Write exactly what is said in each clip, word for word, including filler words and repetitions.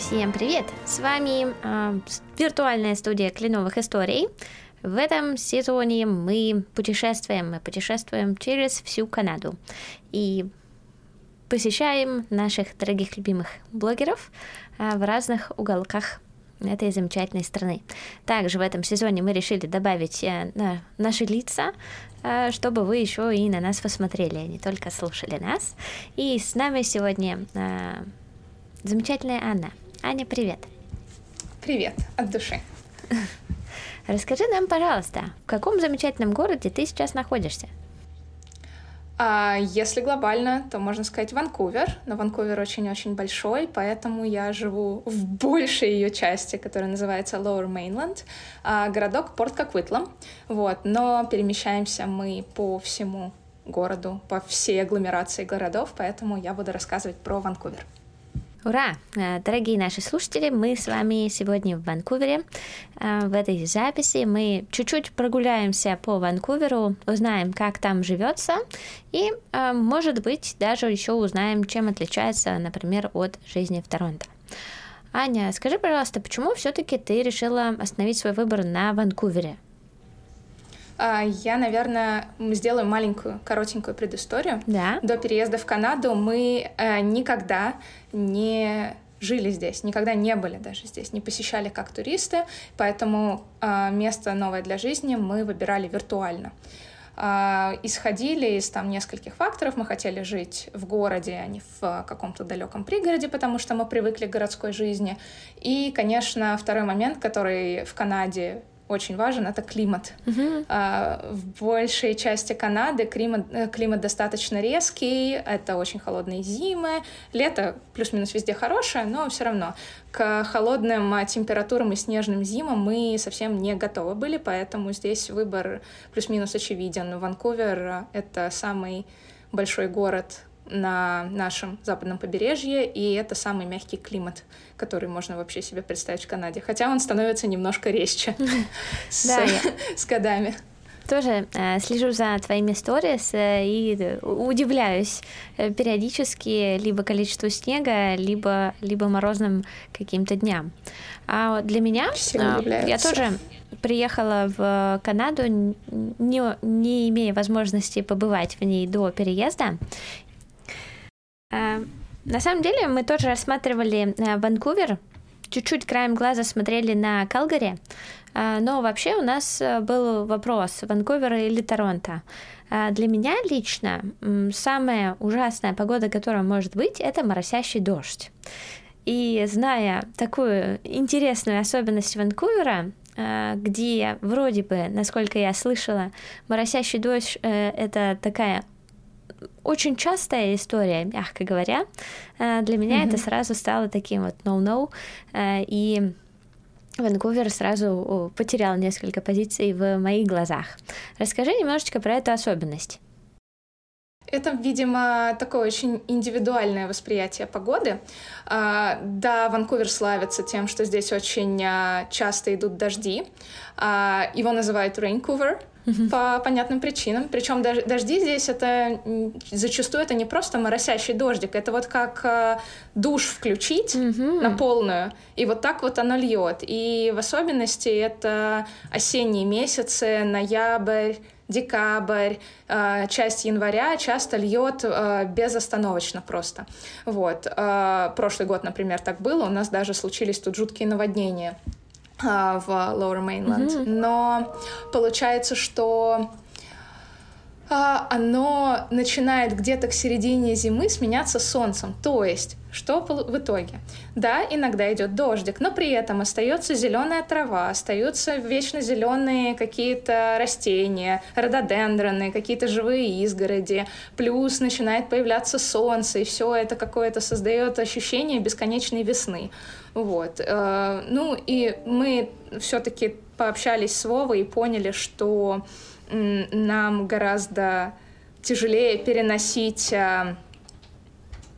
Всем привет! С вами э, виртуальная студия Кленовых историй. В этом сезоне мы путешествуем, мы путешествуем через всю Канаду и посещаем наших дорогих любимых блогеров э, в разных уголках этой замечательной страны. Также в этом сезоне мы решили добавить э, на наши лица, э, чтобы вы еще и на нас посмотрели, не только слушали нас. И с нами сегодня э, замечательная Анна. Аня, привет. Привет, от души. Расскажи нам, пожалуйста, в каком замечательном городе ты сейчас находишься? А, если глобально, то можно сказать Ванкувер, но Ванкувер очень-очень большой, поэтому я живу в большей ее части, которая называется Lower Mainland, а городок Порт Coquitlam, вот, но перемещаемся мы по всему городу, по всей агломерации городов, поэтому я буду рассказывать про Ванкувер. Ура! Дорогие наши слушатели, мы с вами сегодня в Ванкувере. В этой записи мы чуть-чуть прогуляемся по Ванкуверу, узнаем, как там живется, и, может быть, даже еще узнаем, чем отличается, например, от жизни в Торонто. Аня, скажи, пожалуйста, почему все-таки ты решила остановить свой выбор на Ванкувере? Я, наверное, сделаю маленькую, коротенькую предысторию. Да. До переезда в Канаду мы никогда не жили здесь, никогда не были даже здесь, не посещали как туристы, поэтому место новое для жизни мы выбирали виртуально. Исходили из там нескольких факторов. Мы хотели жить в городе, а не в каком-то далеком пригороде, потому что мы привыкли к городской жизни. И, конечно, второй момент, который в Канаде очень важен, это климат. Mm-hmm. В большей части Канады климат, климат достаточно резкий, это очень холодные зимы, лето плюс-минус везде хорошее, но все равно к холодным температурам и снежным зимам мы совсем не готовы были, поэтому здесь выбор плюс-минус очевиден. Ванкувер — это самый большой город на нашем западном побережье, и это самый мягкий климат, который можно вообще себе представить в Канаде. Хотя он становится немножко резче с годами. Тоже слежу за твоими сторис и удивляюсь периодически либо количеству снега, либо морозным каким-то дням. А для меня... Я тоже... приехала в Канаду, не, не имея возможности побывать в ней до переезда. На самом деле мы тоже рассматривали Ванкувер, чуть-чуть краем глаза смотрели на Калгари, но вообще у нас был вопрос, Ванкувер или Торонто. Для меня лично самая ужасная погода, которая может быть, это моросящий дождь. И зная такую интересную особенность Ванкувера, где вроде бы, насколько я слышала, моросящий дождь – это такая очень частая история, мягко говоря. Для меня mm-hmm. это сразу стало таким вот no-no, и Ванкувер сразу потерял несколько позиций в моих глазах. Расскажи немножечко про эту особенность. Это, видимо, такое очень индивидуальное восприятие погоды. Да, Ванкувер славится тем, что здесь очень часто идут дожди. Его называют Рейнкувер по понятным причинам. Причем дожди здесь это зачастую это не просто моросящий дождик, это вот как душ включить mm-hmm. на полную, и вот так вот оно льет. И в особенности это осенние месяцы, ноябрь, декабрь, часть января часто льет безостановочно просто. Вот. Прошлый год, например, так было. У нас даже случились тут жуткие наводнения в Lower Mainland. Mm-hmm. Но получается, что оно начинает где-то к середине зимы сменяться солнцем. То есть, что в итоге? Да, иногда идет дождик, но при этом остается зеленая трава, остаются вечно зеленые какие-то растения, рододендроны, какие-то живые изгороди, плюс начинает появляться солнце, и все это какое-то создает ощущение бесконечной весны. Вот. Ну и мы все-таки пообщались с Вовой и поняли, что нам гораздо тяжелее переносить,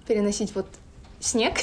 переносить вот снег,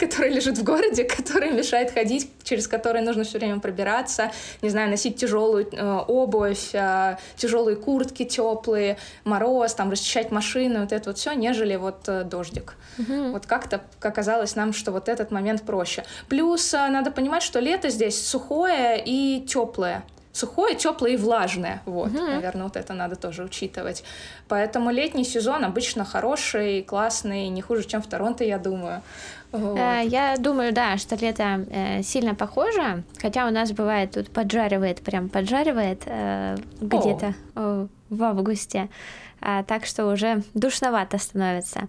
который лежит в городе, который мешает ходить, через который нужно все время пробираться, не знаю, носить тяжелую э, обувь, э, тяжелые куртки теплые, мороз, там, расчищать машины, вот это вот все, нежели вот э, дождик. Mm-hmm. Вот как-то оказалось нам, что вот этот момент проще. Плюс э, надо понимать, что лето здесь сухое и теплое. Сухое, теплое и влажное. Вот, mm-hmm. наверное, вот это надо тоже учитывать. Поэтому летний сезон обычно хороший, классный, не хуже, чем в Торонто, я думаю. Вот. Я думаю, да, что лето сильно похоже, хотя у нас бывает тут поджаривает, прям поджаривает где-то oh. в августе. А, так что уже душновато становится.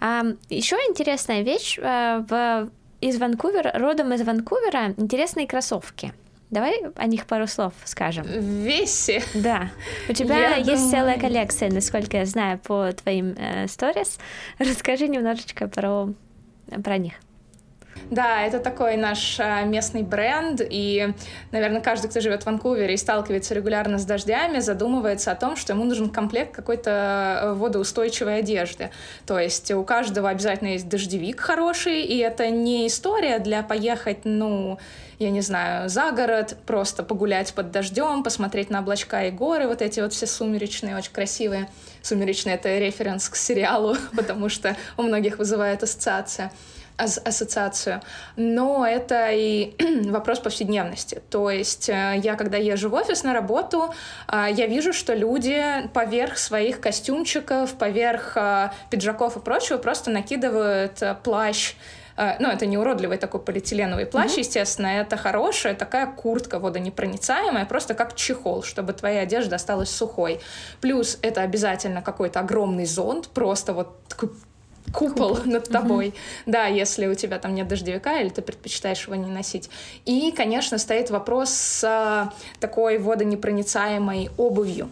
А, еще интересная вещь в, из Ванкувера, родом из Ванкувера, интересные кроссовки. Давай о них пару слов скажем. Веси. Да. У тебя я есть думаю... целая коллекция, насколько я знаю, по твоим сторис. Э, Расскажи немножечко про, про них. Да, это такой наш местный бренд, и, наверное, каждый, кто живет в Ванкувере и сталкивается регулярно с дождями, задумывается о том, что ему нужен комплект какой-то водоустойчивой одежды. То есть у каждого обязательно есть дождевик хороший, и это не история для поехать, ну, я не знаю, за город, просто погулять под дождем, посмотреть на облачка и горы, вот эти вот все сумеречные, очень красивые. Сумеречные — это референс к сериалу, потому что у многих вызывает ассоциация. ассоциацию, но это и вопрос повседневности. То есть я, когда езжу в офис на работу, я вижу, что люди поверх своих костюмчиков, поверх пиджаков и прочего просто накидывают плащ. Ну, это не уродливый такой полиэтиленовый плащ, mm-hmm. естественно, это хорошая такая куртка водонепроницаемая, просто как чехол, чтобы твоя одежда осталась сухой. Плюс это обязательно какой-то огромный зонт, просто вот такой Купол, Купол над тобой, uh-huh. да, если у тебя там нет дождевика или ты предпочитаешь его не носить. И, конечно, стоит вопрос с такой водонепроницаемой обувью,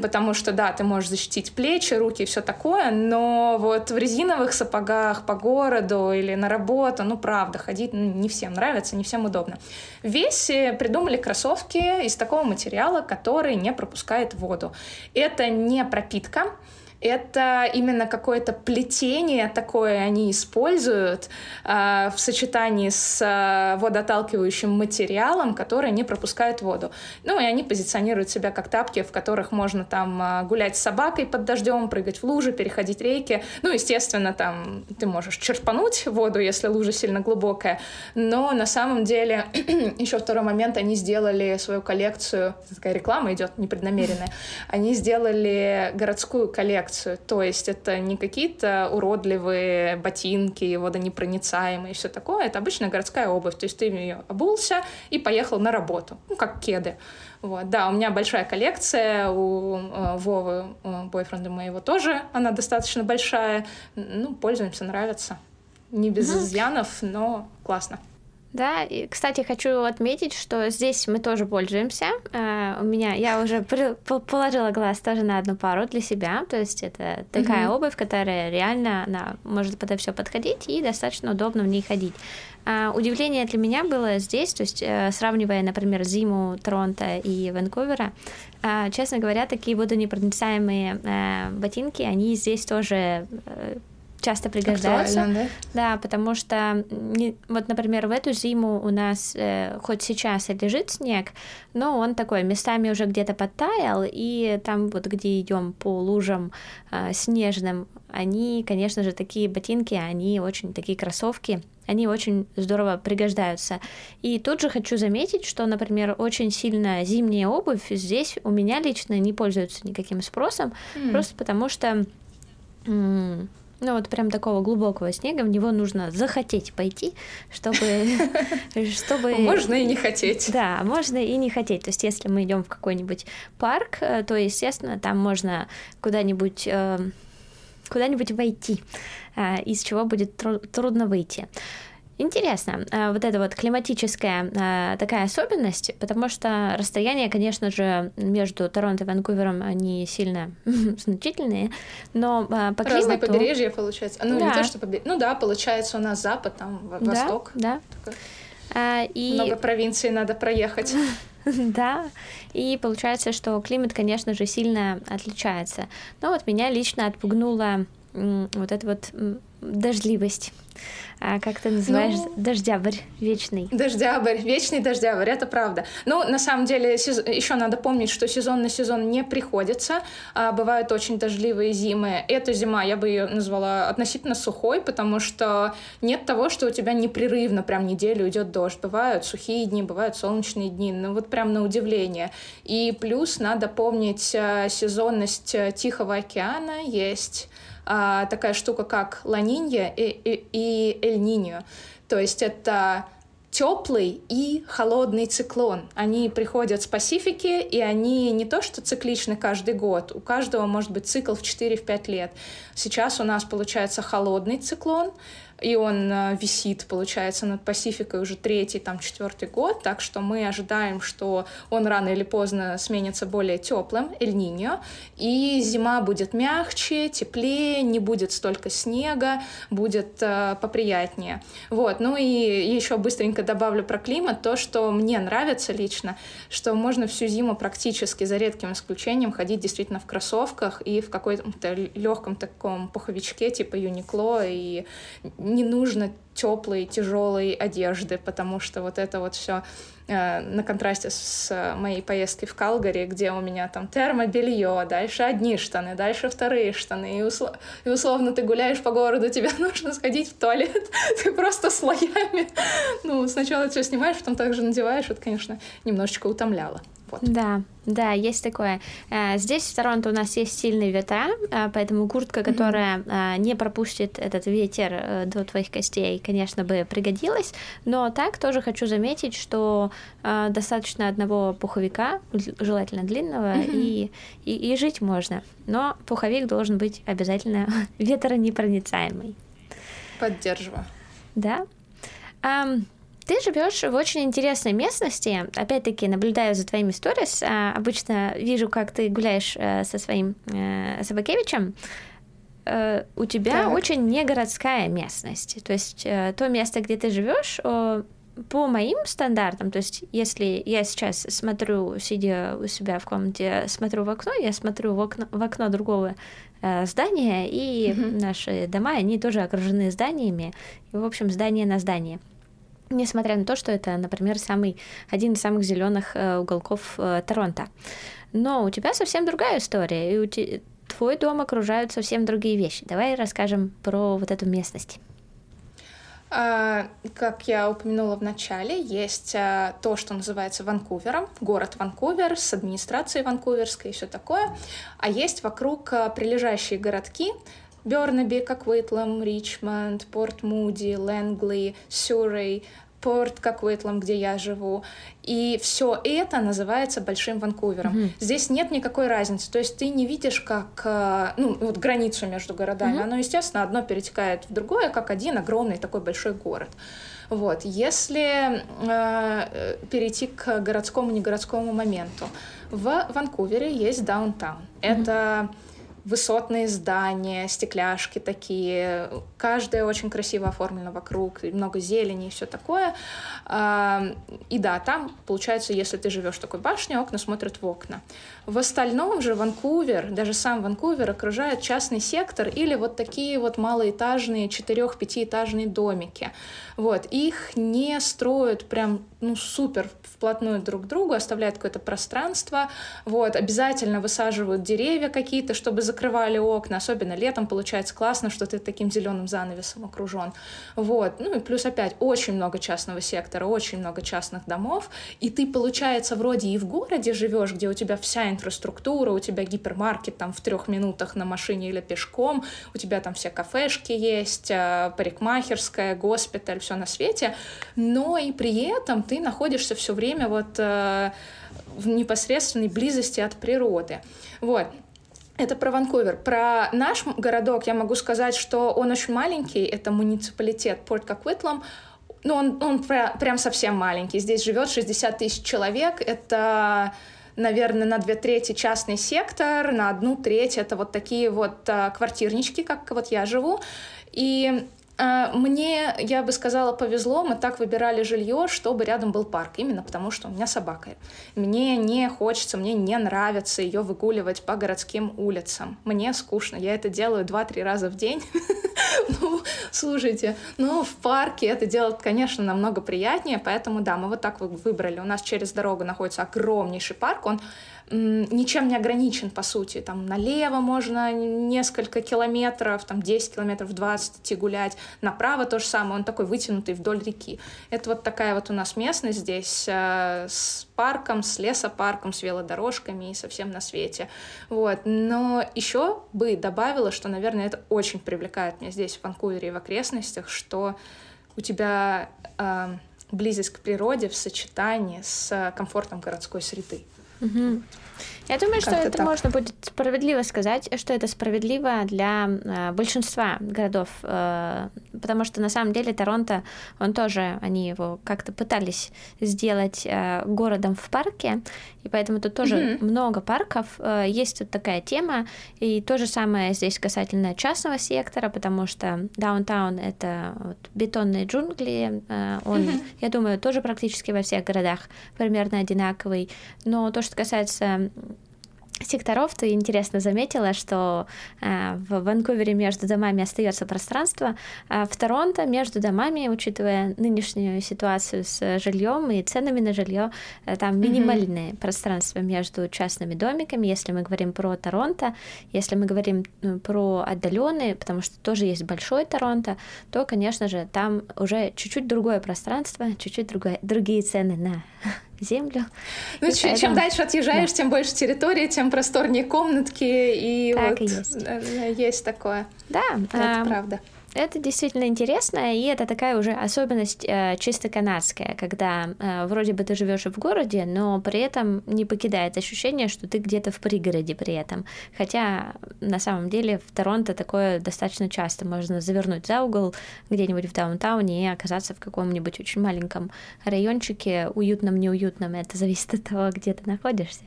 потому что, да, ты можешь защитить плечи, руки и все такое, но вот в резиновых сапогах по городу или на работу, ну, правда, ходить ну, не всем нравится, не всем удобно. Веси придумали кроссовки из такого материала, который не пропускает воду. Это не пропитка, это именно какое-то плетение такое они используют э, в сочетании с э, водоотталкивающим материалом, который не пропускает воду. Ну и они позиционируют себя как тапки, в которых можно там э, гулять с собакой под дождем, прыгать в лужи, переходить реки. Ну, естественно, там ты можешь черпануть воду, если лужа сильно глубокая. Но на самом деле еще второй момент, они сделали свою коллекцию, такая реклама идет непреднамеренная, они сделали городскую коллекцию. То есть это не какие-то уродливые ботинки, водонепроницаемые и все такое. Это обычная городская обувь. То есть ты ее обулся и поехал на работу. Ну, как кеды. Вот. Да, у меня большая коллекция. У э, Вовы, у бойфренда моего, тоже она достаточно большая. Ну, пользуемся, нравится. Не без mm-hmm. изъянов, но классно. Да, и, кстати, хочу отметить, что здесь мы тоже пользуемся. Uh, у меня, я уже при, по, положила глаз тоже на одну пару для себя, то есть это такая mm-hmm. обувь, которая реально, она может подо все подходить и достаточно удобно в ней ходить. Uh, удивление для меня было здесь, то есть uh, сравнивая, например, зиму Торонто и Ванкувера, uh, честно говоря, такие водонепроницаемые uh, ботинки, они здесь тоже... Uh, часто пригождаются, да? да, потому что, не, вот, например, в эту зиму у нас э, хоть сейчас и лежит снег, но он такой, местами уже где-то подтаял, и там вот где идем по лужам э, снежным, они, конечно же, такие ботинки, они очень, такие кроссовки, они очень здорово пригождаются. И тут же хочу заметить, что, например, очень сильно зимняя обувь здесь у меня лично не пользуется никаким спросом, mm. просто потому что... М- Ну вот прям такого глубокого снега, в него нужно захотеть пойти, чтобы... чтобы... Можно и не хотеть. Да, можно и не хотеть. То есть если мы идем в какой-нибудь парк, то, естественно, там можно куда-нибудь, куда-нибудь войти, из чего будет трудно выйти. Интересно, вот эта вот климатическая такая особенность, потому что расстояния, конечно же, между Торонто и Ванкувером, они сильно значительные, но по климату... Разные побережья, получается. Ну, да. Не то, что побер... ну да, получается, у нас запад, там восток. Да, да. А, и... Много провинций надо проехать. Да, и получается, что климат, конечно же, сильно отличается. Но вот меня лично отпугнуло вот это вот... дождливость. А как ты называешь? Ну, дождябрь вечный. Дождябрь, вечный дождябрь, это правда. Ну, на самом деле, сез... еще надо помнить, что сезон на сезон не приходится. А, бывают очень дождливые зимы. Эта зима, я бы ее назвала относительно сухой, потому что нет того, что у тебя непрерывно прям неделю идет дождь. Бывают сухие дни, бывают солнечные дни, ну вот прям на удивление. И плюс надо помнить сезонность Тихого океана. Есть такая штука, как Ла-Ниньо и, и, и Эль-Ниньо. То есть это теплый и холодный циклон. Они приходят с Пасифики, и они не то что цикличны каждый год. У каждого может быть цикл в четыре-пять лет. Сейчас у нас получается холодный циклон, и он висит, получается, над Пасификой уже третий, там, четвертый год, так что мы ожидаем, что он рано или поздно сменится более теплым, Эль-Ниньо, и зима будет мягче, теплее, не будет столько снега, будет э, поприятнее. Вот, ну и еще быстренько добавлю про климат, то, что мне нравится лично, что можно всю зиму практически, за редким исключением, ходить действительно в кроссовках и в каком-то легком таком пуховичке, типа Юникло, и не нужно теплой, тяжелой одежды, потому что вот это вот все э, на контрасте с моей поездкой в Калгари, где у меня там термобелье, дальше одни штаны, дальше вторые штаны, и, услов... и условно ты гуляешь по городу, тебе нужно сходить в туалет, ты просто слоями, ну, сначала все снимаешь, потом также надеваешь, это, конечно, немножечко утомляло. Вот. Да, да, есть такое. Здесь в Торонто у нас есть сильные ветра, поэтому куртка, которая mm-hmm. не пропустит этот ветер до твоих костей, конечно, бы пригодилась. Но так тоже хочу заметить, что достаточно одного пуховика, желательно длинного, mm-hmm. и, и, и жить можно. Но пуховик должен быть обязательно ветронепроницаемый. Поддерживаю. Да. Um, Ты живешь в очень интересной местности. Опять-таки, наблюдаю за твоими сторис. Обычно вижу, как ты гуляешь со своим Собакевичем. У тебя так. очень негородская местность. То есть то место, где ты живешь, по моим стандартам, то есть если я сейчас смотрю, сидя у себя в комнате, смотрю в окно, я смотрю в окно, в окно другого э, здания, и mm-hmm. наши дома, они тоже окружены зданиями. И, в общем, здание на здание. Несмотря на то, что это, например, самый, один из самых зеленых э, уголков э, Торонто. Но у тебя совсем другая история, и у те, твой дом окружают совсем другие вещи. Давай расскажем про вот эту местность. Как я упомянула в начале, есть то, что называется Ванкувером, город Ванкувер с администрацией ванкуверской и все такое. А есть вокруг прилежащие городки, Бёрнаби, Коквитлэм, Ричмонд, Порт Муди, Ленгли, Сюррей, Порт Coquitlam, где я живу. И все это называется Большим Ванкувером. Mm-hmm. Здесь нет никакой разницы. То есть ты не видишь, как, ну, вот границу между городами. Mm-hmm. Оно, естественно, одно перетекает в другое, как один огромный такой большой город. Вот. Если э, перейти к городскому, негородскому моменту. В Ванкувере есть даунтаун. Mm-hmm. Это высотные здания, стекляшки такие, каждая очень красиво оформлена вокруг, много зелени и все такое. И да, там, получается, если ты живешь в такой башне, окна смотрят в окна. В остальном же Ванкувер, даже сам Ванкувер окружает частный сектор или вот такие вот малоэтажные четырех-пятиэтажные домики. Вот. Их не строят прям ну, супер вплотную друг к другу, оставляют какое-то пространство. Вот. Обязательно высаживают деревья какие-то, чтобы закрывали окна, особенно летом получается классно, что ты таким зеленым занавесом окружен. Вот. Ну и плюс опять очень много частного сектора, очень много частных домов, и ты, получается, вроде и в городе живешь, где у тебя вся инфраструктура, у тебя гипермаркет там в трех минутах на машине или пешком, у тебя там все кафешки есть, парикмахерская, госпиталь, все на свете, но и при этом ты находишься все время вот э, в непосредственной близости от природы. Вот. Это про Ванкувер. Про наш городок я могу сказать, что он очень маленький. Это муниципалитет Порт Coquitlam. Ну, он, он пря- прям совсем маленький. Здесь живет шестьдесят тысяч человек. Это, наверное, на две трети частный сектор, на одну треть это вот такие вот а, квартирнички, как вот я живу. И а, мне, я бы сказала, повезло. Мы так выбирали жилье, чтобы рядом был парк. Именно потому, что у меня собака. Мне не хочется, мне не нравится ее выгуливать по городским улицам. Мне скучно. Я это делаю два-три раза в день. Ну, слушайте, ну, в парке это делать, конечно, намного приятнее, поэтому, да, мы вот так вот выбрали. У нас через дорогу находится огромнейший парк, он м- ничем не ограничен, по сути. Там налево можно несколько километров, там десять километров, двадцать идти гулять, направо то же самое, он такой вытянутый вдоль реки. Это вот такая вот у нас местность здесь э- с парком, с лесопарком, с велодорожками и совсем на свете. Вот. Но еще бы добавила, что, наверное, это очень привлекает меня здесь, в Ванкувере и в окрестностях, что у тебя э, близость к природе в сочетании с комфортом городской среды. Угу. Я думаю, как-то что это так. Можно будет справедливо сказать, что это справедливо для э, большинства городов, э, потому что на самом деле Торонто, он тоже, они его как-то пытались сделать э, городом в парке, и поэтому тут тоже mm-hmm. много парков, э, есть тут такая тема, и то же самое здесь касательно частного сектора, потому что даунтаун — это вот бетонные джунгли, э, он, mm-hmm. я думаю, тоже практически во всех городах примерно одинаковый, но то, что касается секторов, ты интересно заметила, что э, в Ванкувере между домами остается пространство, а в Торонто между домами, учитывая нынешнюю ситуацию с жильем и ценами на жилье, э, там минимальное mm-hmm. пространство между частными домиками, если мы говорим про Торонто, если мы говорим про отдаленные, потому что тоже есть большой Торонто, то, конечно же, там уже чуть-чуть другое пространство, чуть-чуть другое, другие цены на землю. Ну, и чем поэтому... дальше отъезжаешь, да. тем больше территории, тем просторнее комнатки, и так вот и есть. есть такое. Да, это а... правда. Это действительно интересно, и это такая уже особенность э, чисто канадская, когда э, вроде бы ты живешь в городе, но при этом не покидает ощущение, что ты где-то в пригороде при этом. Хотя на самом деле в Торонто такое достаточно часто. Можно завернуть за угол где-нибудь в даунтауне и оказаться в каком-нибудь очень маленьком райончике, уютном, неуютном. Это зависит от того, где ты находишься.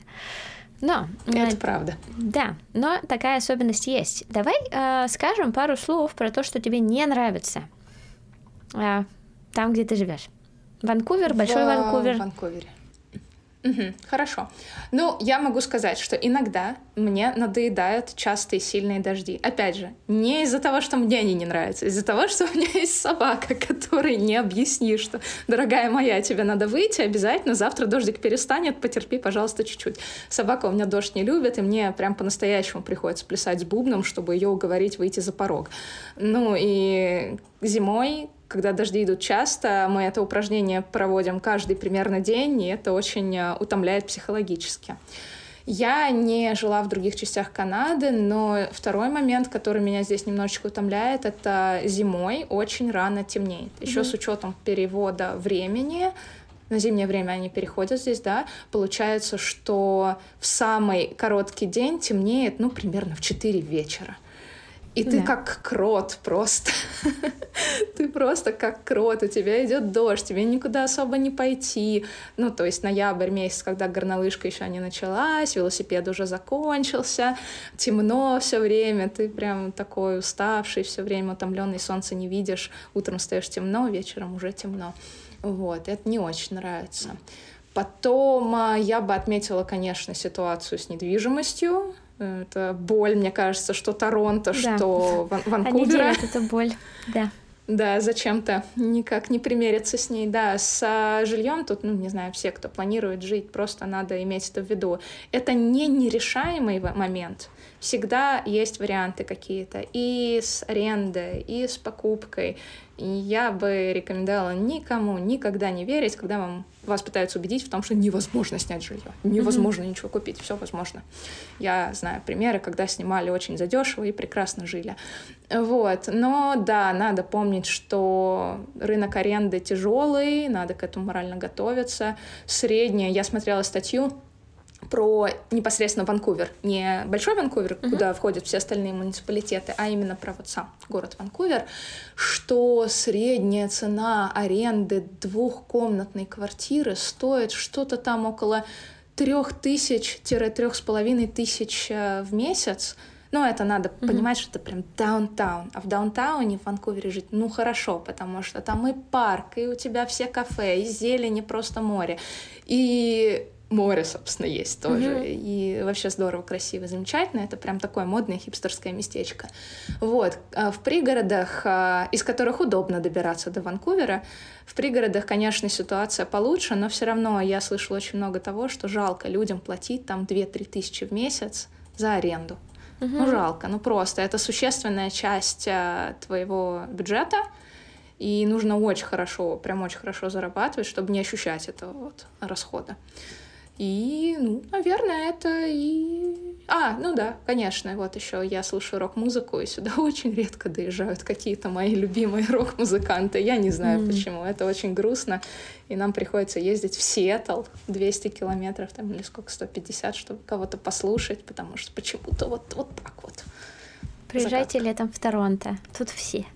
Но, это э, правда. Да, но такая особенность есть. Давай э, скажем пару слов про то, что тебе не нравится э, там, где ты живешь. Ванкувер, в, большой Ванкувер. В Ванкувере. Угу, хорошо. Ну, я могу сказать, что иногда мне надоедают частые сильные дожди. Опять же, не из-за того, что мне они не нравятся, из-за того, что у меня есть собака, которой не объяснишь, что, дорогая моя, тебе надо выйти обязательно, завтра дождик перестанет, потерпи, пожалуйста, чуть-чуть. Собака у меня дождь не любит, и мне прям по-настоящему приходится плясать с бубном, чтобы ее уговорить выйти за порог. Ну, и зимой, когда дожди идут часто, мы это упражнение проводим каждый примерно день, и это очень утомляет психологически. Я не жила в других частях Канады, но второй момент, который меня здесь немножечко утомляет, это зимой очень рано темнеет. Еще mm-hmm. с учетом перевода времени, на зимнее время они переходят здесь, да, получается, что в самый короткий день темнеет, ну, примерно в четыре вечера. И ты yeah. как крот просто. Ты просто как крот. У тебя идет дождь, тебе никуда особо не пойти. Ну, то есть ноябрь месяц, когда горнолыжка еще не началась, велосипед уже закончился, темно все время, ты прям такой уставший, все время утомленный, солнца не видишь. Утром встаешь темно, вечером уже темно. Вот, это не очень нравится. Потом я бы отметила, конечно, ситуацию с недвижимостью. Это боль, мне кажется, что Торонто, да. что Ван- Ванкувера. Они делают эту боль, да. Да, зачем-то никак не примириться с ней. Да, с жильем тут, ну, не знаю, все, кто планирует жить, просто надо иметь это в виду. Это не нерешаемый момент. Всегда есть варианты какие-то и с арендой, и с покупкой. И я бы рекомендовала никому никогда не верить, когда вам, вас пытаются убедить в том, что невозможно снять жилье, невозможно mm-hmm. ничего купить, все возможно. Я знаю примеры, когда снимали очень задешево и прекрасно жили. Вот. Но да, надо помнить, что рынок аренды тяжелый, надо к этому морально готовиться. Средняя, я смотрела статью про непосредственно Ванкувер. Не большой Ванкувер, uh-huh. куда входят все остальные муниципалитеты, а именно про вот сам город Ванкувер, что средняя цена аренды двухкомнатной квартиры стоит что-то там около три тысячи - три с половиной тысяч в месяц. Но это надо mm-hmm. понимать, что это прям даунтаун. А в даунтауне в Ванкувере жить, ну, хорошо, потому что там и парк, и у тебя все кафе, и зелень, и просто море. И море, собственно, есть тоже. Mm-hmm. И вообще здорово, красиво, замечательно. Это прям такое модное хипстерское местечко. Вот. В пригородах, из которых удобно добираться до Ванкувера, в пригородах, конечно, ситуация получше, но все равно я слышала очень много того, что жалко людям платить там две-три тысячи в месяц за аренду. Mm-hmm. Ну, жалко, ну просто. Это существенная часть твоего бюджета, и нужно очень хорошо, прям очень хорошо зарабатывать, чтобы не ощущать этого вот расхода. И, ну, наверное, это и... А, ну да, конечно, вот еще я слушаю рок-музыку, и сюда очень редко доезжают какие-то мои любимые рок-музыканты. Я не знаю, mm-hmm. почему. Это очень грустно. И нам приходится ездить в Сиэтл двести километров, там, или сколько, сто пятьдесят, чтобы кого-то послушать, потому что почему-то вот, вот так вот. Приезжайте Загадка. Летом в Торонто. Тут все.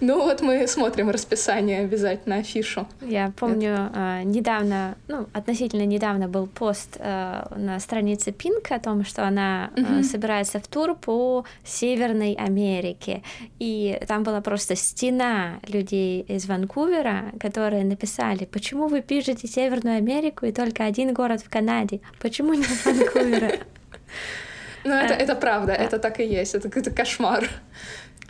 Ну вот мы смотрим расписание обязательно, афишу. Я помню, недавно, ну, относительно недавно был пост на странице Пинк о том, что она собирается в тур по Северной Америке. И там была просто стена людей из Ванкувера, которые написали: почему вы пишете Северную Америку и только один город в Канаде? Почему не Ванкувера? Ну это правда, это так и есть, это какой-то кошмар.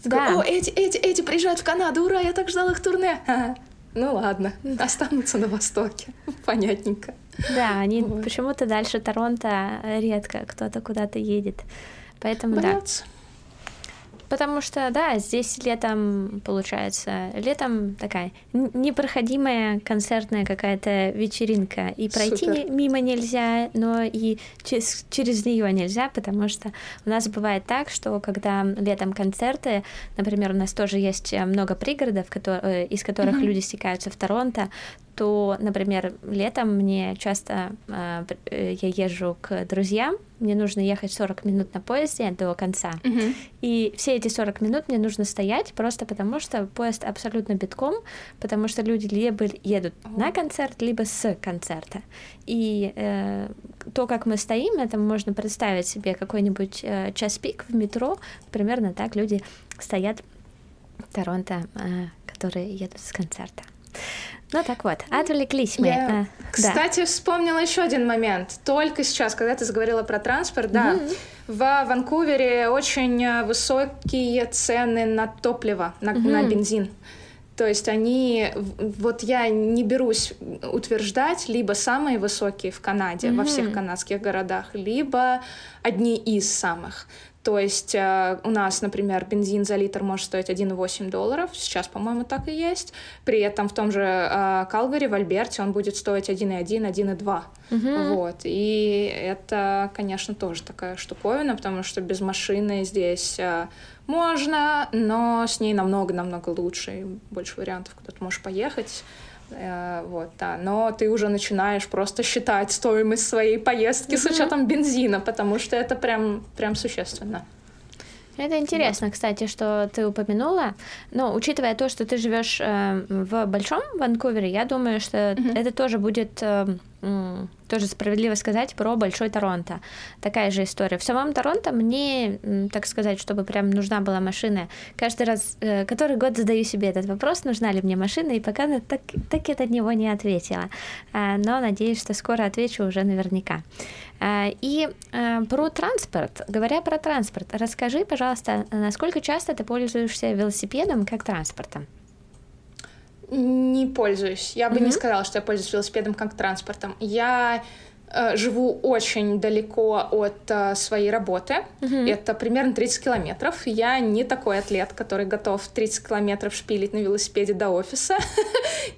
Да. О, эти, эти, эти приезжают в Канаду, ура, я так ждал их турне. А, ну ладно, останутся на Востоке, понятненько. Да, они вот. Почему-то дальше Торонто редко кто-то куда-то едет, поэтому Боятся. Да. Потому что, да, здесь летом, получается, летом такая непроходимая концертная какая-то вечеринка. И пройти Супер. мимо нельзя, но и через, через нее нельзя, потому что у нас бывает так, что когда летом концерты, например, у нас тоже есть много пригородов, которые, из которых mm-hmm. люди стекаются в Торонто, то, например, летом мне часто э, я езжу к друзьям, мне нужно ехать сорок минут на поезде до конца. Mm-hmm. И все эти сорок минут мне нужно стоять просто потому, что поезд абсолютно битком, потому что люди либо едут oh. на концерт, либо с концерта. И э, то, как мы стоим, это можно представить себе какой-нибудь э, час пик в метро. Примерно так люди стоят в Торонто, э, которые едут с концерта. Ну так вот, отвлеклись мы. Я, а, кстати, да. вспомнила еще один момент. Только сейчас, когда ты заговорила про транспорт, да, mm-hmm. в Ванкувере очень высокие цены на топливо, на, mm-hmm. на бензин. То есть они, вот я не берусь утверждать, либо самые высокие в Канаде, mm-hmm. во всех канадских городах, либо одни из самых. То есть э, у нас, например, бензин за литр может стоить один и восемь долларов, сейчас, по-моему, так и есть. При этом в том же э, Калгари, в Альберте, он будет стоить один и один, один и два. Угу. Вот. И это, конечно, тоже такая штуковина, потому что без машины здесь э, можно, но с ней намного-намного лучше, и больше вариантов, куда ты можешь поехать. Вот, да. Но ты уже начинаешь просто считать стоимость своей поездки mm-hmm. с учетом бензина, потому что это прям, прям существенно. Это интересно, да. Кстати, что ты упомянула. Но учитывая то, что ты живешь э, в большом Ванкувере, я думаю, что mm-hmm. это тоже будет... Э, тоже справедливо сказать про Большой Торонто. Такая же история. В самом Торонто мне, так сказать, чтобы прям нужна была машина, каждый раз, который год задаю себе этот вопрос, нужна ли мне машина, и пока так, так я от него не ответила. Но надеюсь, что скоро отвечу уже наверняка. И про транспорт. Говоря про транспорт, расскажи, пожалуйста, насколько часто ты пользуешься велосипедом как транспортом? Не пользуюсь. Я бы mm-hmm. не сказала, что я пользуюсь велосипедом как транспортом. Я э, живу очень далеко от э, своей работы. Mm-hmm. Это примерно тридцать километров. Я не такой атлет, который готов тридцать километров шпилить на велосипеде до офиса.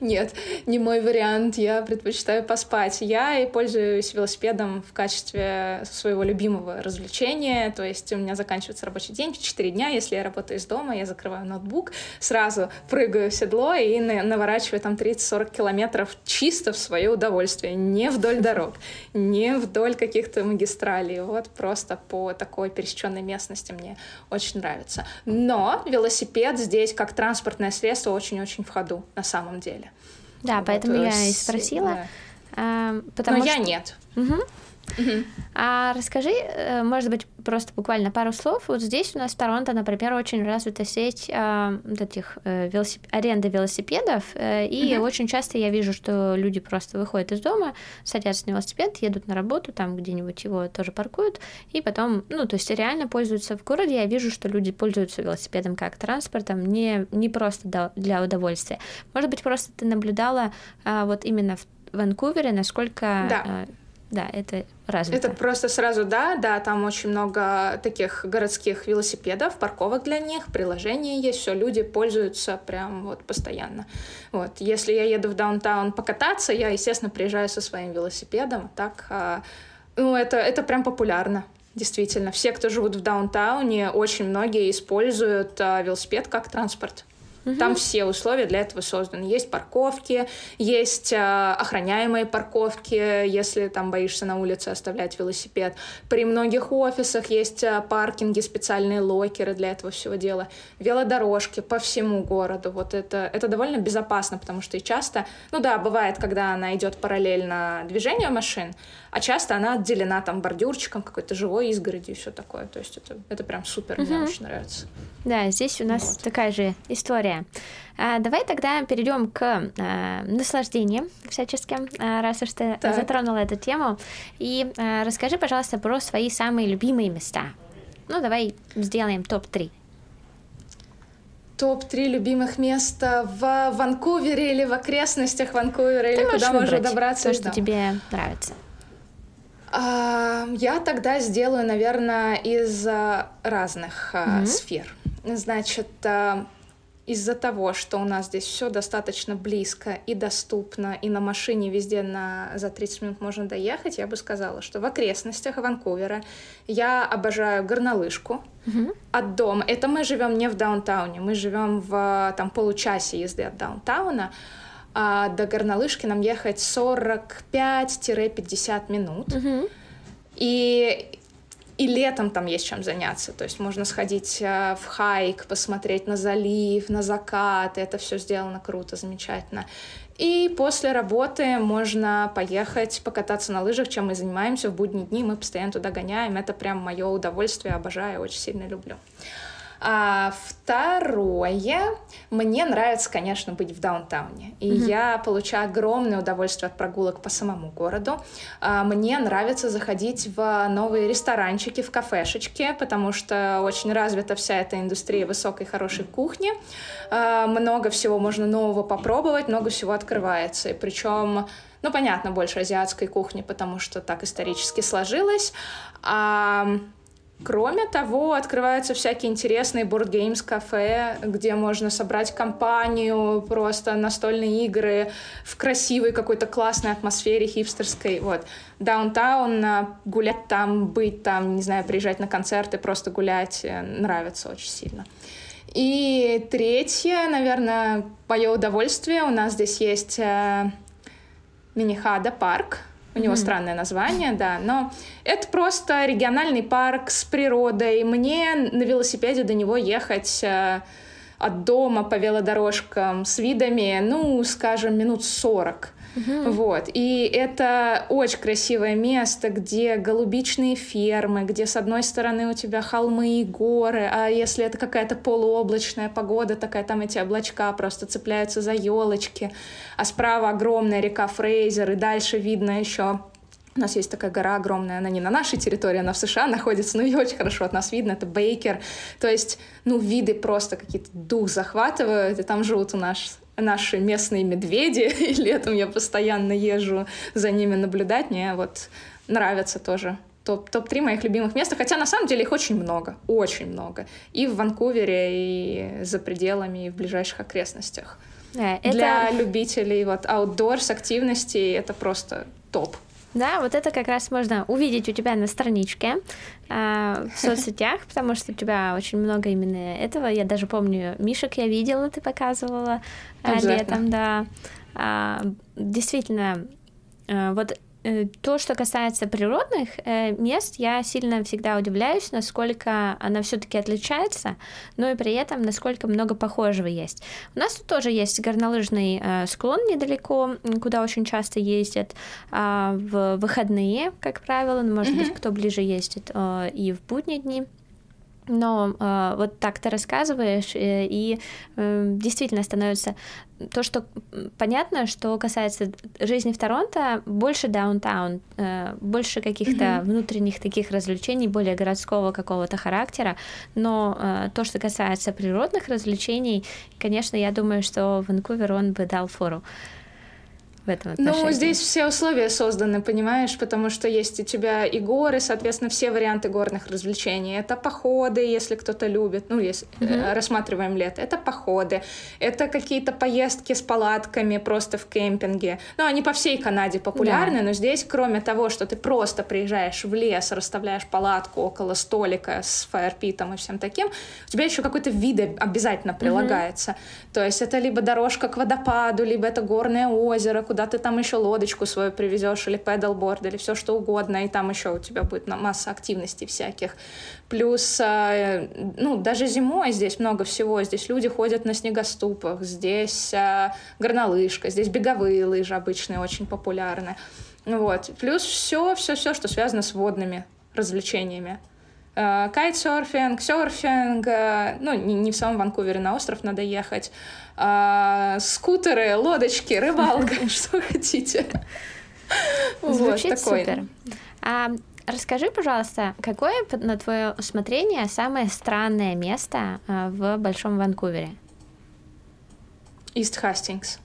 Нет, не мой вариант. Я предпочитаю поспать. Я и пользуюсь велосипедом в качестве своего любимого развлечения. То есть у меня заканчивается рабочий день в четыре дня. Если я работаю из дома, я закрываю ноутбук, сразу прыгаю в седло и наворачиваю там тридцать-сорок километров чисто в свое удовольствие. Не вдоль дорог, не вдоль каких-то магистралей. Вот просто по такой пересеченной местности мне очень нравится. Но велосипед здесь как транспортное средство очень-очень в ходу на самом деле. Да, вот, поэтому я и спросила. Да. Потому Но что... я нет. Угу. Угу. А расскажи, может быть, просто буквально пару слов. Вот здесь у нас в Торонто, например, очень развита сеть э, вот этих э, велосип... аренды велосипедов, э, и mm-hmm. очень часто я вижу, что люди просто выходят из дома, садятся на велосипед, едут на работу, там где-нибудь его тоже паркуют, и потом, ну, то есть реально пользуются в городе. Я вижу, что люди пользуются велосипедом как транспортом, не, не просто для удовольствия. Может быть, просто ты наблюдала э, вот именно в Ванкувере, насколько... Да. Э, Да, это развито. Это просто сразу, да, да, там очень много таких городских велосипедов, парковок для них, приложений есть, все, люди пользуются прям вот постоянно. Вот, если я еду в даунтаун покататься, я, естественно, приезжаю со своим велосипедом, так, ну, это, это прям популярно. Действительно, все, кто живут в даунтауне, очень многие используют велосипед как транспорт. Там mm-hmm. все условия для этого созданы. Есть парковки, есть э, охраняемые парковки, если там боишься на улице оставлять велосипед. При многих офисах есть э, паркинги, специальные локеры для этого всего дела. Велодорожки по всему городу. Вот это, это довольно безопасно, потому что и часто, ну да, бывает, когда она идет параллельно движению машин, а часто она отделена там бордюрчиком, какой-то живой изгородью и все такое. То есть это, это прям супер, mm-hmm. мне очень нравится. Да, здесь у нас вот такая же история. А, давай тогда перейдем к а, наслаждениям всяческим, а, раз уж ты так затронула эту тему. И а, расскажи, пожалуйста, про свои самые любимые места. Ну, давай сделаем топ-три. Топ-три любимых места в Ванкувере или в окрестностях Ванкувера, ты или куда можно добраться. То, что тебе нравится. А, я тогда сделаю, наверное, из разных mm-hmm. сфер. Значит... Из-за того, что у нас здесь все достаточно близко и доступно, и на машине везде на... за тридцать минут можно доехать, я бы сказала, что в окрестностях Ванкувера я обожаю горнолыжку mm-hmm. от дома. Это мы живем не в даунтауне, мы живем в там, получасе езды от даунтауна. А до горнолыжки нам ехать сорок пять - пятьдесят минут. Mm-hmm. И... И летом там есть чем заняться, то есть можно сходить в хайк, посмотреть на залив, на закат, это все сделано круто, замечательно. И после работы можно поехать покататься на лыжах, чем мы занимаемся в будние дни, мы постоянно туда гоняем, это прям мое удовольствие, обожаю, очень сильно люблю. А второе, мне нравится, конечно, быть в даунтауне, и mm-hmm. я получаю огромное удовольствие от прогулок по самому городу. А мне нравится заходить в новые ресторанчики, в кафешечки, потому что очень развита вся эта индустрия высокой хорошей кухни. А много всего можно нового попробовать, много всего открывается, и причем... Ну, понятно, больше азиатской кухни, потому что так исторически сложилось. А... Кроме того, открываются всякие интересные бордгеймс-кафе, где можно собрать компанию, просто настольные игры в красивой какой-то классной атмосфере хипстерской. Вот. Даунтаун, гулять там, быть там, не знаю, приезжать на концерты, просто гулять нравится очень сильно. И третье, наверное, мое удовольствие. У нас здесь есть э, Минихада-парк. У него mm-hmm. странное название, да, но это просто региональный парк с природой. Мне на велосипеде до него ехать э, от дома по велодорожкам с видами, ну, скажем, минут сорок. Mm-hmm. Вот. И это очень красивое место, где голубичные фермы, где с одной стороны у тебя холмы и горы, а если это какая-то полуоблачная погода, такая там эти облачка просто цепляются за елочки, а справа огромная река Фрейзер, и дальше видно еще... У нас есть такая гора огромная, она не на нашей территории, она в США находится, но ее очень хорошо от нас видно, это Бейкер. То есть, ну, виды просто какие-то дух захватывают, и там живут у нас... наши местные медведи, и летом я постоянно езжу за ними наблюдать, мне вот нравится тоже. Топ, топ-три моих любимых места, хотя на самом деле их очень много, очень много. И в Ванкувере, и за пределами, и в ближайших окрестностях. Yeah, Для это... любителей вот outdoors, активностей, это просто топ. Да, вот это как раз можно увидеть у тебя на страничке э, в соцсетях, потому что у тебя очень много именно этого. Я даже помню, мишек я видела, ты показывала э, летом, да. Э, действительно, э, вот То, что касается природных мест, я сильно всегда удивляюсь, насколько она все-таки отличается, но и при этом насколько много похожего есть. У нас тут тоже есть горнолыжный склон недалеко, куда очень часто ездят в выходные, как правило, но, может быть, кто ближе ездит и в будние дни. Но э, вот так ты рассказываешь, э, и э, действительно становится то, что понятно, что касается жизни в Торонто, больше даунтаун, э, больше каких-то mm-hmm. внутренних таких развлечений, более городского какого-то характера, но э, то, что касается природных развлечений, конечно, я думаю, что Ванкувер, он бы дал фору. Ну, здесь все условия созданы, понимаешь, потому что есть у тебя и горы, соответственно, все варианты горных развлечений. Это походы, если кто-то любит, ну, если mm-hmm. рассматриваем лето, это походы, это какие-то поездки с палатками просто в кемпинге. Ну, они по всей Канаде популярны, yeah. но здесь, кроме того, что ты просто приезжаешь в лес, расставляешь палатку около столика с фаерпитом и всем таким, у тебя еще какой-то вид обязательно прилагается. Mm-hmm. То есть это либо дорожка к водопаду, либо это горное озеро, куда ты там еще лодочку свою привезешь, или педалборд, или все что угодно, и там еще у тебя будет масса активностей всяких. Плюс, ну, даже зимой здесь много всего. Здесь люди ходят на снегоступах, здесь горнолыжка, здесь беговые лыжи обычные очень популярны. Вот. Плюс все, все, все, что связано с водными развлечениями. Кайтсерфинг, серфинг, ну, не, не в самом Ванкувере, на остров надо ехать, а, скутеры, лодочки, рыбалка, что хотите. Звучит супер. Расскажи, пожалуйста, какое, на твое усмотрение, самое странное место в Большом Ванкувере? Ист-Хастингс.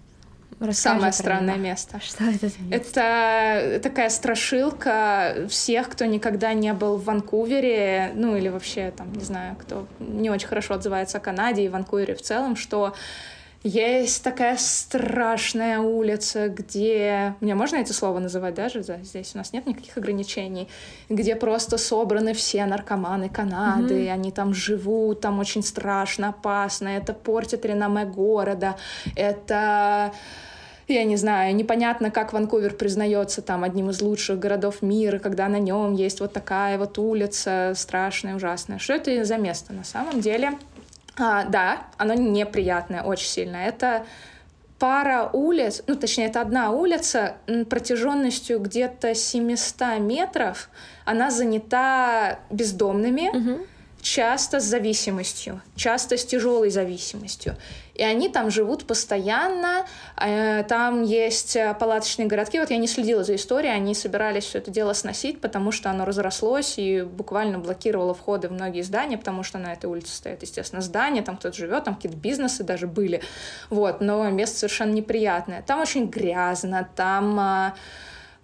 Расскажи. Самое странное меня. место. Что это за место? Это такая страшилка всех, кто никогда не был в Ванкувере, ну или вообще, там, не знаю, кто не очень хорошо отзывается о Канаде и Ванкувере в целом, что есть такая страшная улица, где... Мне можно эти слова называть даже? Да? Здесь у нас нет никаких ограничений. Где просто собраны все наркоманы Канады, mm-hmm. они там живут, там очень страшно, опасно, это портит реноме города, это... Я не знаю, непонятно, как Ванкувер признается там одним из лучших городов мира, когда на нем есть вот такая вот улица страшная, ужасная. Что это за место на самом деле? А, да, оно неприятное очень сильно. Это пара улиц, ну, точнее, это одна улица протяженностью где-то семьсот метров. Она занята бездомными, угу. часто с зависимостью, часто с тяжелой зависимостью. И они там живут постоянно, там есть палаточные городки. Вот я не следила за историей, они собирались все это дело сносить, потому что оно разрослось и буквально блокировало входы в многие здания, потому что на этой улице стоят, естественно, здания, там кто-то живет, там какие-то бизнесы даже были. Вот, но место совершенно неприятное. Там очень грязно, там...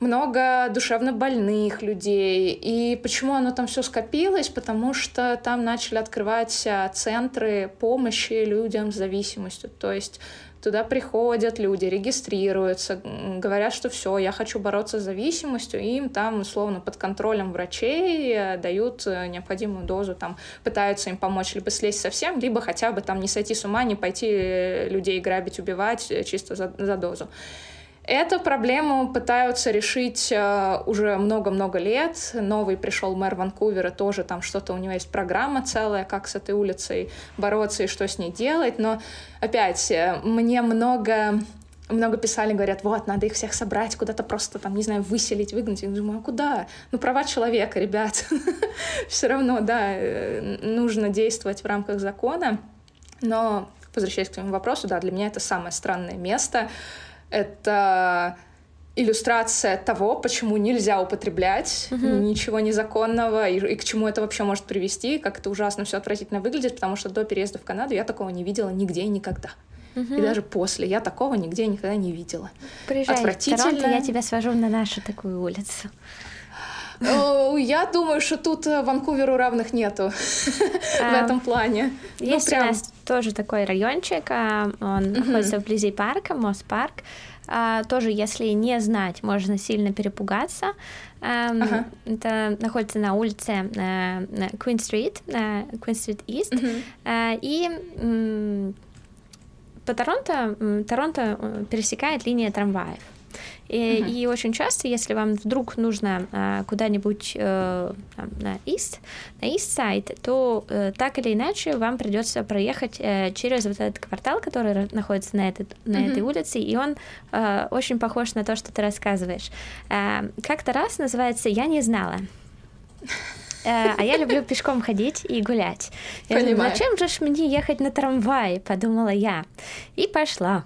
много душевно больных людей. И почему оно там все скопилось? Потому что там начали открывать центры помощи людям с зависимостью. То есть туда приходят люди, регистрируются, говорят, что все, я хочу бороться с зависимостью, и им там, условно, под контролем врачей дают необходимую дозу, там, пытаются им помочь либо слезть совсем, либо хотя бы там не сойти с ума, не пойти людей грабить, убивать чисто за, за дозу. Эту проблему пытаются решить уже много-много лет. Новый пришел мэр Ванкувера, тоже там что-то, у него есть программа целая, как с этой улицей бороться и что с ней делать. Но опять, мне много... Много писали, говорят, вот, надо их всех собрать, куда-то просто, там, не знаю, выселить, выгнать. Я думаю, а куда? Ну, права человека, ребят. Все равно, да, нужно действовать в рамках закона. Но, возвращаясь к твоему вопросу, да, для меня это самое странное место. Это иллюстрация того, почему нельзя употреблять mm-hmm. ничего незаконного и, и к чему это вообще может привести, как это ужасно все отвратительно выглядит, потому что до переезда в Канаду я такого не видела нигде и никогда. Mm-hmm. И даже после я такого нигде и никогда не видела. Приезжай в Торонто, я тебя свожу на нашу такую улицу. Я думаю, что тут Ванкуверу равных нету в этом плане. Есть у нас тоже такой райончик, он находится вблизи парка, Мос Парк. Тоже, если не знать, можно сильно перепугаться. Ага. Это находится на улице Queen Street, Queen Street East. Угу. И по Торонто, Торонто пересекает линия трамваев. И, uh-huh. и очень часто, если вам вдруг нужно а, куда-нибудь э, там, на East, на East-сайд, то э, так или иначе вам придется проехать э, через вот этот квартал, который находится на, этот, на uh-huh. этой улице, и он э, очень похож на то, что ты рассказываешь. Э, как-то раз называется «Я не знала». А я люблю пешком ходить и гулять. Я думаю, зачем же мне ехать на трамвае, подумала я. И пошла.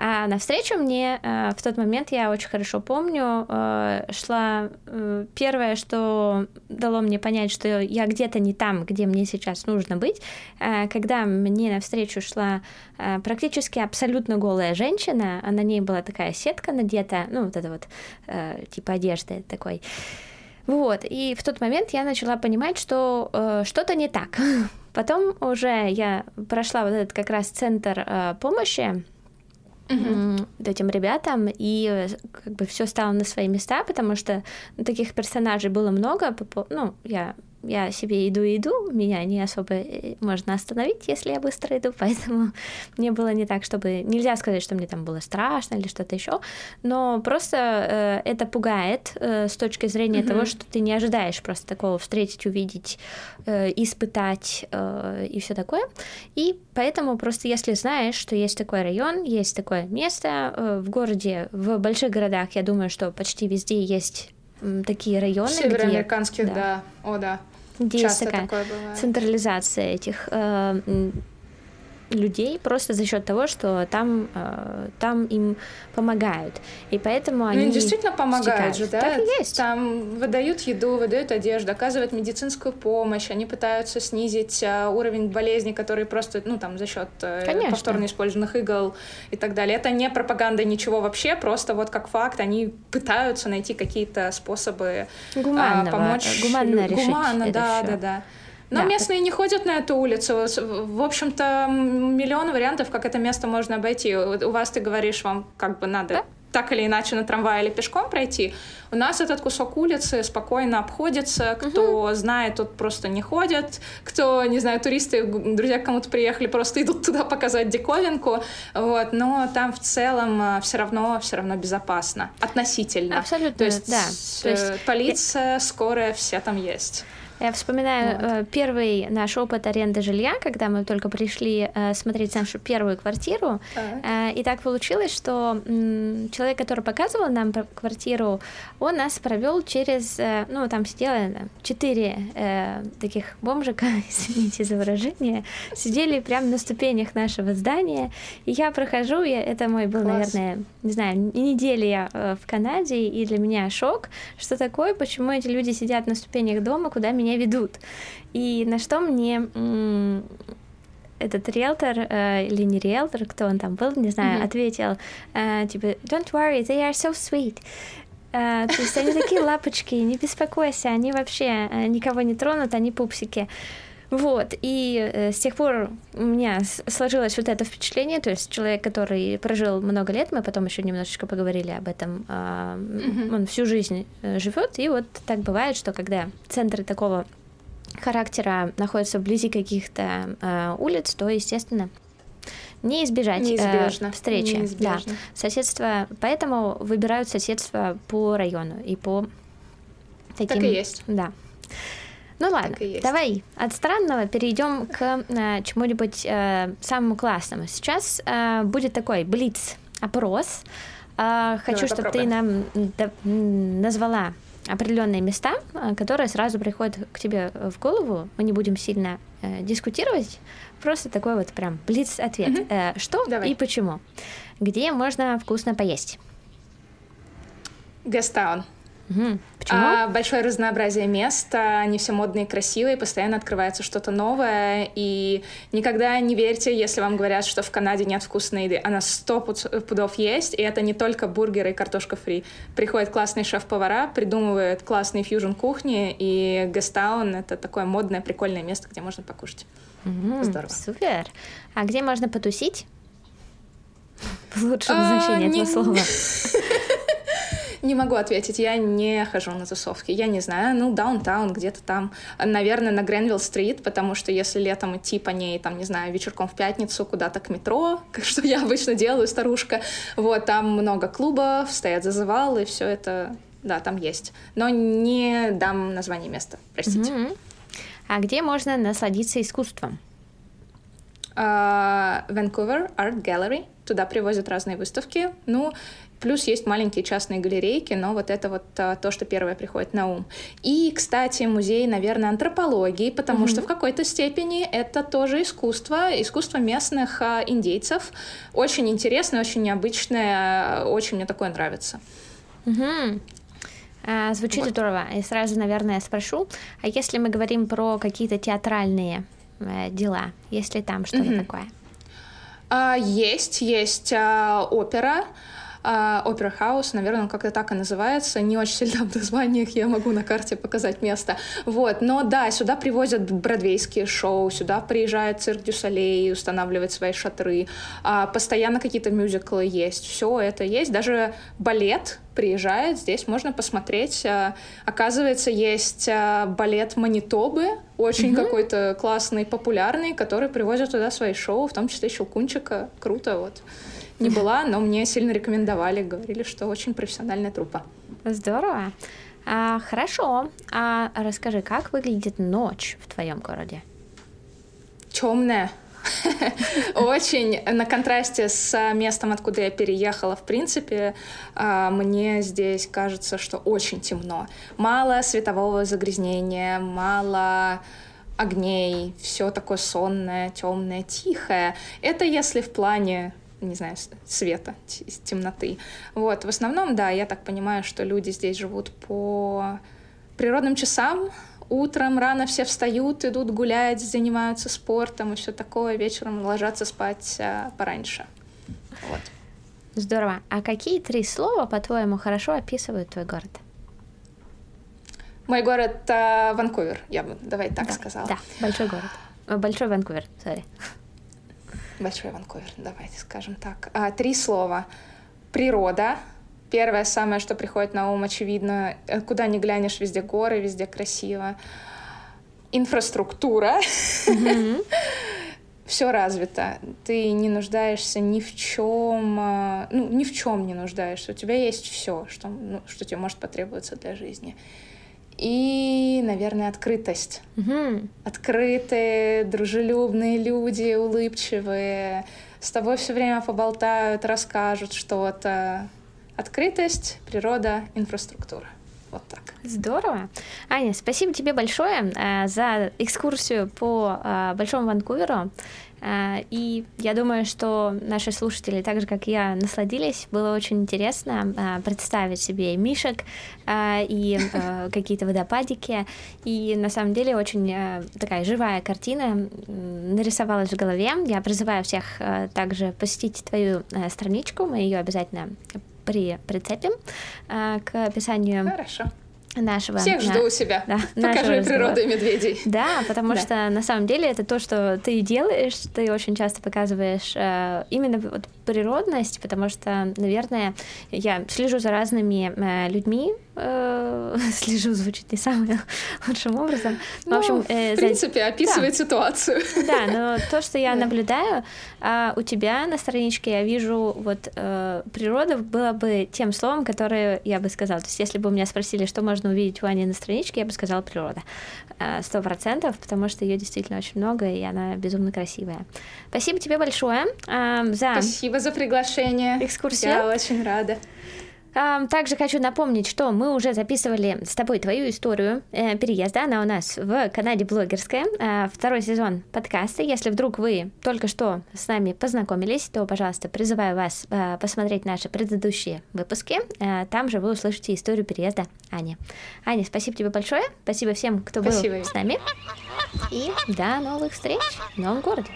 А навстречу мне в тот момент, я очень хорошо помню, шла первое, что дало мне понять, что я где-то не там, где мне сейчас нужно быть, когда мне навстречу шла практически абсолютно голая женщина, а на ней была такая сетка надета, ну вот это вот типа одежды такой. Вот, и в тот момент я начала понимать, что э, что-то не так. Потом уже я прошла вот этот как раз центр э, помощи mm-hmm. э, этим ребятам, и как бы все стало на свои места, потому что ну, таких персонажей было много. Ну, я, я себе иду и иду, меня не особо можно остановить, если я быстро иду, поэтому мне было не так, чтобы... Нельзя сказать, что мне там было страшно или что-то еще, но просто э, это пугает э, с точки зрения mm-hmm. того, что ты не ожидаешь просто такого встретить, увидеть, э, испытать э, и все такое. И поэтому просто если знаешь, что есть такой район, есть такое место э, в городе, в больших городах, я думаю, что почти везде есть... такие районы, североамериканских, где, да. да, о да, где часто такая такое бывает. Централизация этих э, людей просто за счет того, что там, э, там им помогают, и поэтому они ну, действительно помогают же, да? Так и есть. Там выдают еду, выдают одежду, оказывают медицинскую помощь, они пытаются снизить уровень болезни, который просто, ну там за счет Конечно. повторно использованных игл и так далее. Это не пропаганда ничего вообще, просто вот как факт, они пытаются найти какие-то способы гуманного, помочь, гуманно решить гуманно, это да, все. да, да. Но да, местные так... не ходят на эту улицу. В общем-то, миллион вариантов, как это место можно обойти. У вас, ты говоришь, вам как бы надо да? так или иначе на трамвае или пешком пройти. У нас этот кусок улицы спокойно обходится. Кто угу. знает, тот просто не ходит. Кто, не знаю, туристы, друзья к кому-то приехали, просто идут туда показать диковинку. Вот. Но там в целом все равно, все равно безопасно. Относительно. Абсолютно, То есть, да. То есть... полиция, скорая, все там есть. Я вспоминаю вот. первый наш опыт аренды жилья, когда мы только пришли смотреть нашу первую квартиру. А. И так получилось, что человек, который показывал нам квартиру, он нас провел через... Ну, там сидело четыре э, таких бомжика, извините за выражение, сидели прямо на ступенях нашего здания. И я прохожу, я, это мой был, Класс. наверное, не знаю, неделя я в Канаде, и для меня шок, что такое, почему эти люди сидят на ступенях дома, куда меня ведут. И на что мне м- этот риэлтор, э, или не риэлтор, кто он там был, не знаю, mm-hmm. ответил, э, типа, don't worry, they are so sweet. Э, то есть они такие лапочки, не беспокойся, они вообще э, никого не тронут, они пупсики. Вот, и э, с тех пор у меня с- сложилось вот это впечатление, то есть человек, который прожил много лет, мы потом еще немножечко поговорили об этом, э, mm-hmm. он всю жизнь э, живет, и вот так бывает, что когда центры такого характера находятся вблизи каких-то э, улиц, то, естественно, не избежать э, встречи. Неизбежно. Да, соседство, поэтому выбирают соседство по району и по таким... Так и есть. Да. Ну ладно, давай от странного перейдем к э, чему-нибудь э, самому классному. Сейчас э, будет такой блиц-опрос. Э, хочу, давай, чтобы попробуем. Ты нам да, назвала определенные места, которые сразу приходят к тебе в голову. Мы не будем сильно э, дискутировать, просто такой вот прям блиц-ответ. Угу. Э, что давай. и почему? Где можно вкусно поесть? Gastown. Угу. А, большое разнообразие мест, они все модные, красивые, постоянно открывается что-то новое, и никогда не верьте, если вам говорят, что в Канаде нет вкусной еды, она сто пудов есть, и это не только бургеры и картошка фри. Приходят классные шеф-повара, придумывают классные фьюжн-кухни, и Gastown — это такое модное, прикольное место, где можно покушать. Угу. Здорово. Супер. А где можно потусить? В лучшем значении этого слова. Не могу ответить, я не хожу на тусовки, я не знаю, ну, даунтаун где-то там, наверное, на Грэнвил-стрит, потому что если летом идти по ней, там, не знаю, вечерком в пятницу куда-то к метро, как что я обычно делаю, старушка, вот, там много клубов, стоят зазывалы, и все это, да, там есть, но не дам название места, простите. Mm-hmm. А где можно насладиться искусством? Uh, Vancouver Art Gallery. Туда привозят разные выставки. Ну, плюс есть маленькие частные галерейки, но вот это вот а, то, что первое приходит на ум. И, кстати, музей, наверное, антропологии, потому mm-hmm. что в какой-то степени это тоже искусство, искусство местных а, индейцев. Очень интересное, очень необычное, очень мне такое нравится. Mm-hmm. а, звучит вот. Здорово. И сразу, наверное, спрошу, а если мы говорим про какие-то театральные э, дела, есть ли там что-то mm-hmm. такое? Uh, есть, есть uh, опера, uh, Opera House, наверное, он как-то так и называется, не очень сильно в названиях, я могу на карте показать место, вот, но да, сюда привозят бродвейские шоу, сюда приезжает цирк Дю Солей, устанавливает свои шатры, uh, постоянно какие-то мюзиклы есть, все это есть, даже балет приезжает, здесь можно посмотреть, uh, оказывается, есть uh, балет Манитобы, очень mm-hmm. какой-то классный, популярный, который привозит туда свои шоу, в том числе Щелкунчика. Круто, вот. Не была, но мне сильно рекомендовали, говорили, что очень профессиональная труппа. Здорово. А, хорошо. А расскажи, как выглядит ночь в твоем городе? Темная. Очень на контрасте с местом, откуда я переехала, в принципе, мне здесь кажется, что очень темно. Мало светового загрязнения, мало огней, все такое сонное, темное, тихое. Это если в плане, не знаю, света, темноты. Вот, в основном, да, я так понимаю, что люди здесь живут по природным часам. Утром рано все встают, идут гулять, занимаются спортом и все такое. Вечером ложатся спать а, пораньше. Вот. Здорово. А какие три слова, по-твоему, хорошо описывают твой город? Мой город а, Ванкувер, я бы, давай так да, сказала. Да, большой город. Большой Ванкувер, сори. Большой Ванкувер, давайте скажем так. А, три слова. Природа. Первое, самое, что приходит на ум, очевидно, куда ни глянешь, везде горы, везде красиво. Инфраструктура. Mm-hmm. Все развито. Ты не нуждаешься ни в чем, ну, ни в чем не нуждаешься. У тебя есть все, что, ну, что тебе может потребоваться для жизни. И, наверное, открытость. Mm-hmm. Открытые, дружелюбные люди, улыбчивые. С тобой все время поболтают, расскажут что-то. Открытость, природа, инфраструктура. Вот так. Здорово. Аня, спасибо тебе большое э, за экскурсию по э, Большому Ванкуверу. Э, и я думаю, что наши слушатели, так же, как я, насладились. Было очень интересно э, представить себе и мишек, э, и э, какие-то водопадики. И на самом деле очень э, такая живая картина нарисовалась в голове. Я призываю всех э, также посетить твою э, страничку. Мы ее обязательно прицепим а, к описанию. Хорошо. Нашего. Всех жду да, у себя. Да, покажи природу и медведей. Да, потому да. что на самом деле это то, что ты делаешь, ты очень часто показываешь э, именно вот природность, потому что, наверное, я слежу за разными э, людьми, э, слежу, звучит не самым лучшим образом. Но, ну, в общем, э, в принципе, за... описывает да. ситуацию. Да, но то, что я да. наблюдаю, э, у тебя на страничке я вижу, вот э, природа была бы тем словом, которое я бы сказала. То есть, если бы у меня спросили, что можно увидеть у Ани на страничке, я бы сказала природа. Сто процентов, потому что ее действительно очень много, и она безумно красивая. Спасибо тебе большое э, за... Спасибо за приглашение. Экскурсию. Я очень рада. Также хочу напомнить, что мы уже записывали с тобой твою историю э, переезда. Она у нас в Канаде блогерская. Э, второй сезон подкаста. Если вдруг вы только что с нами познакомились, то, пожалуйста, призываю вас э, посмотреть наши предыдущие выпуски. Э, там же вы услышите историю переезда Ани. Аня, спасибо тебе большое. Спасибо всем, кто спасибо. Был с нами. И до новых встреч в новом городе.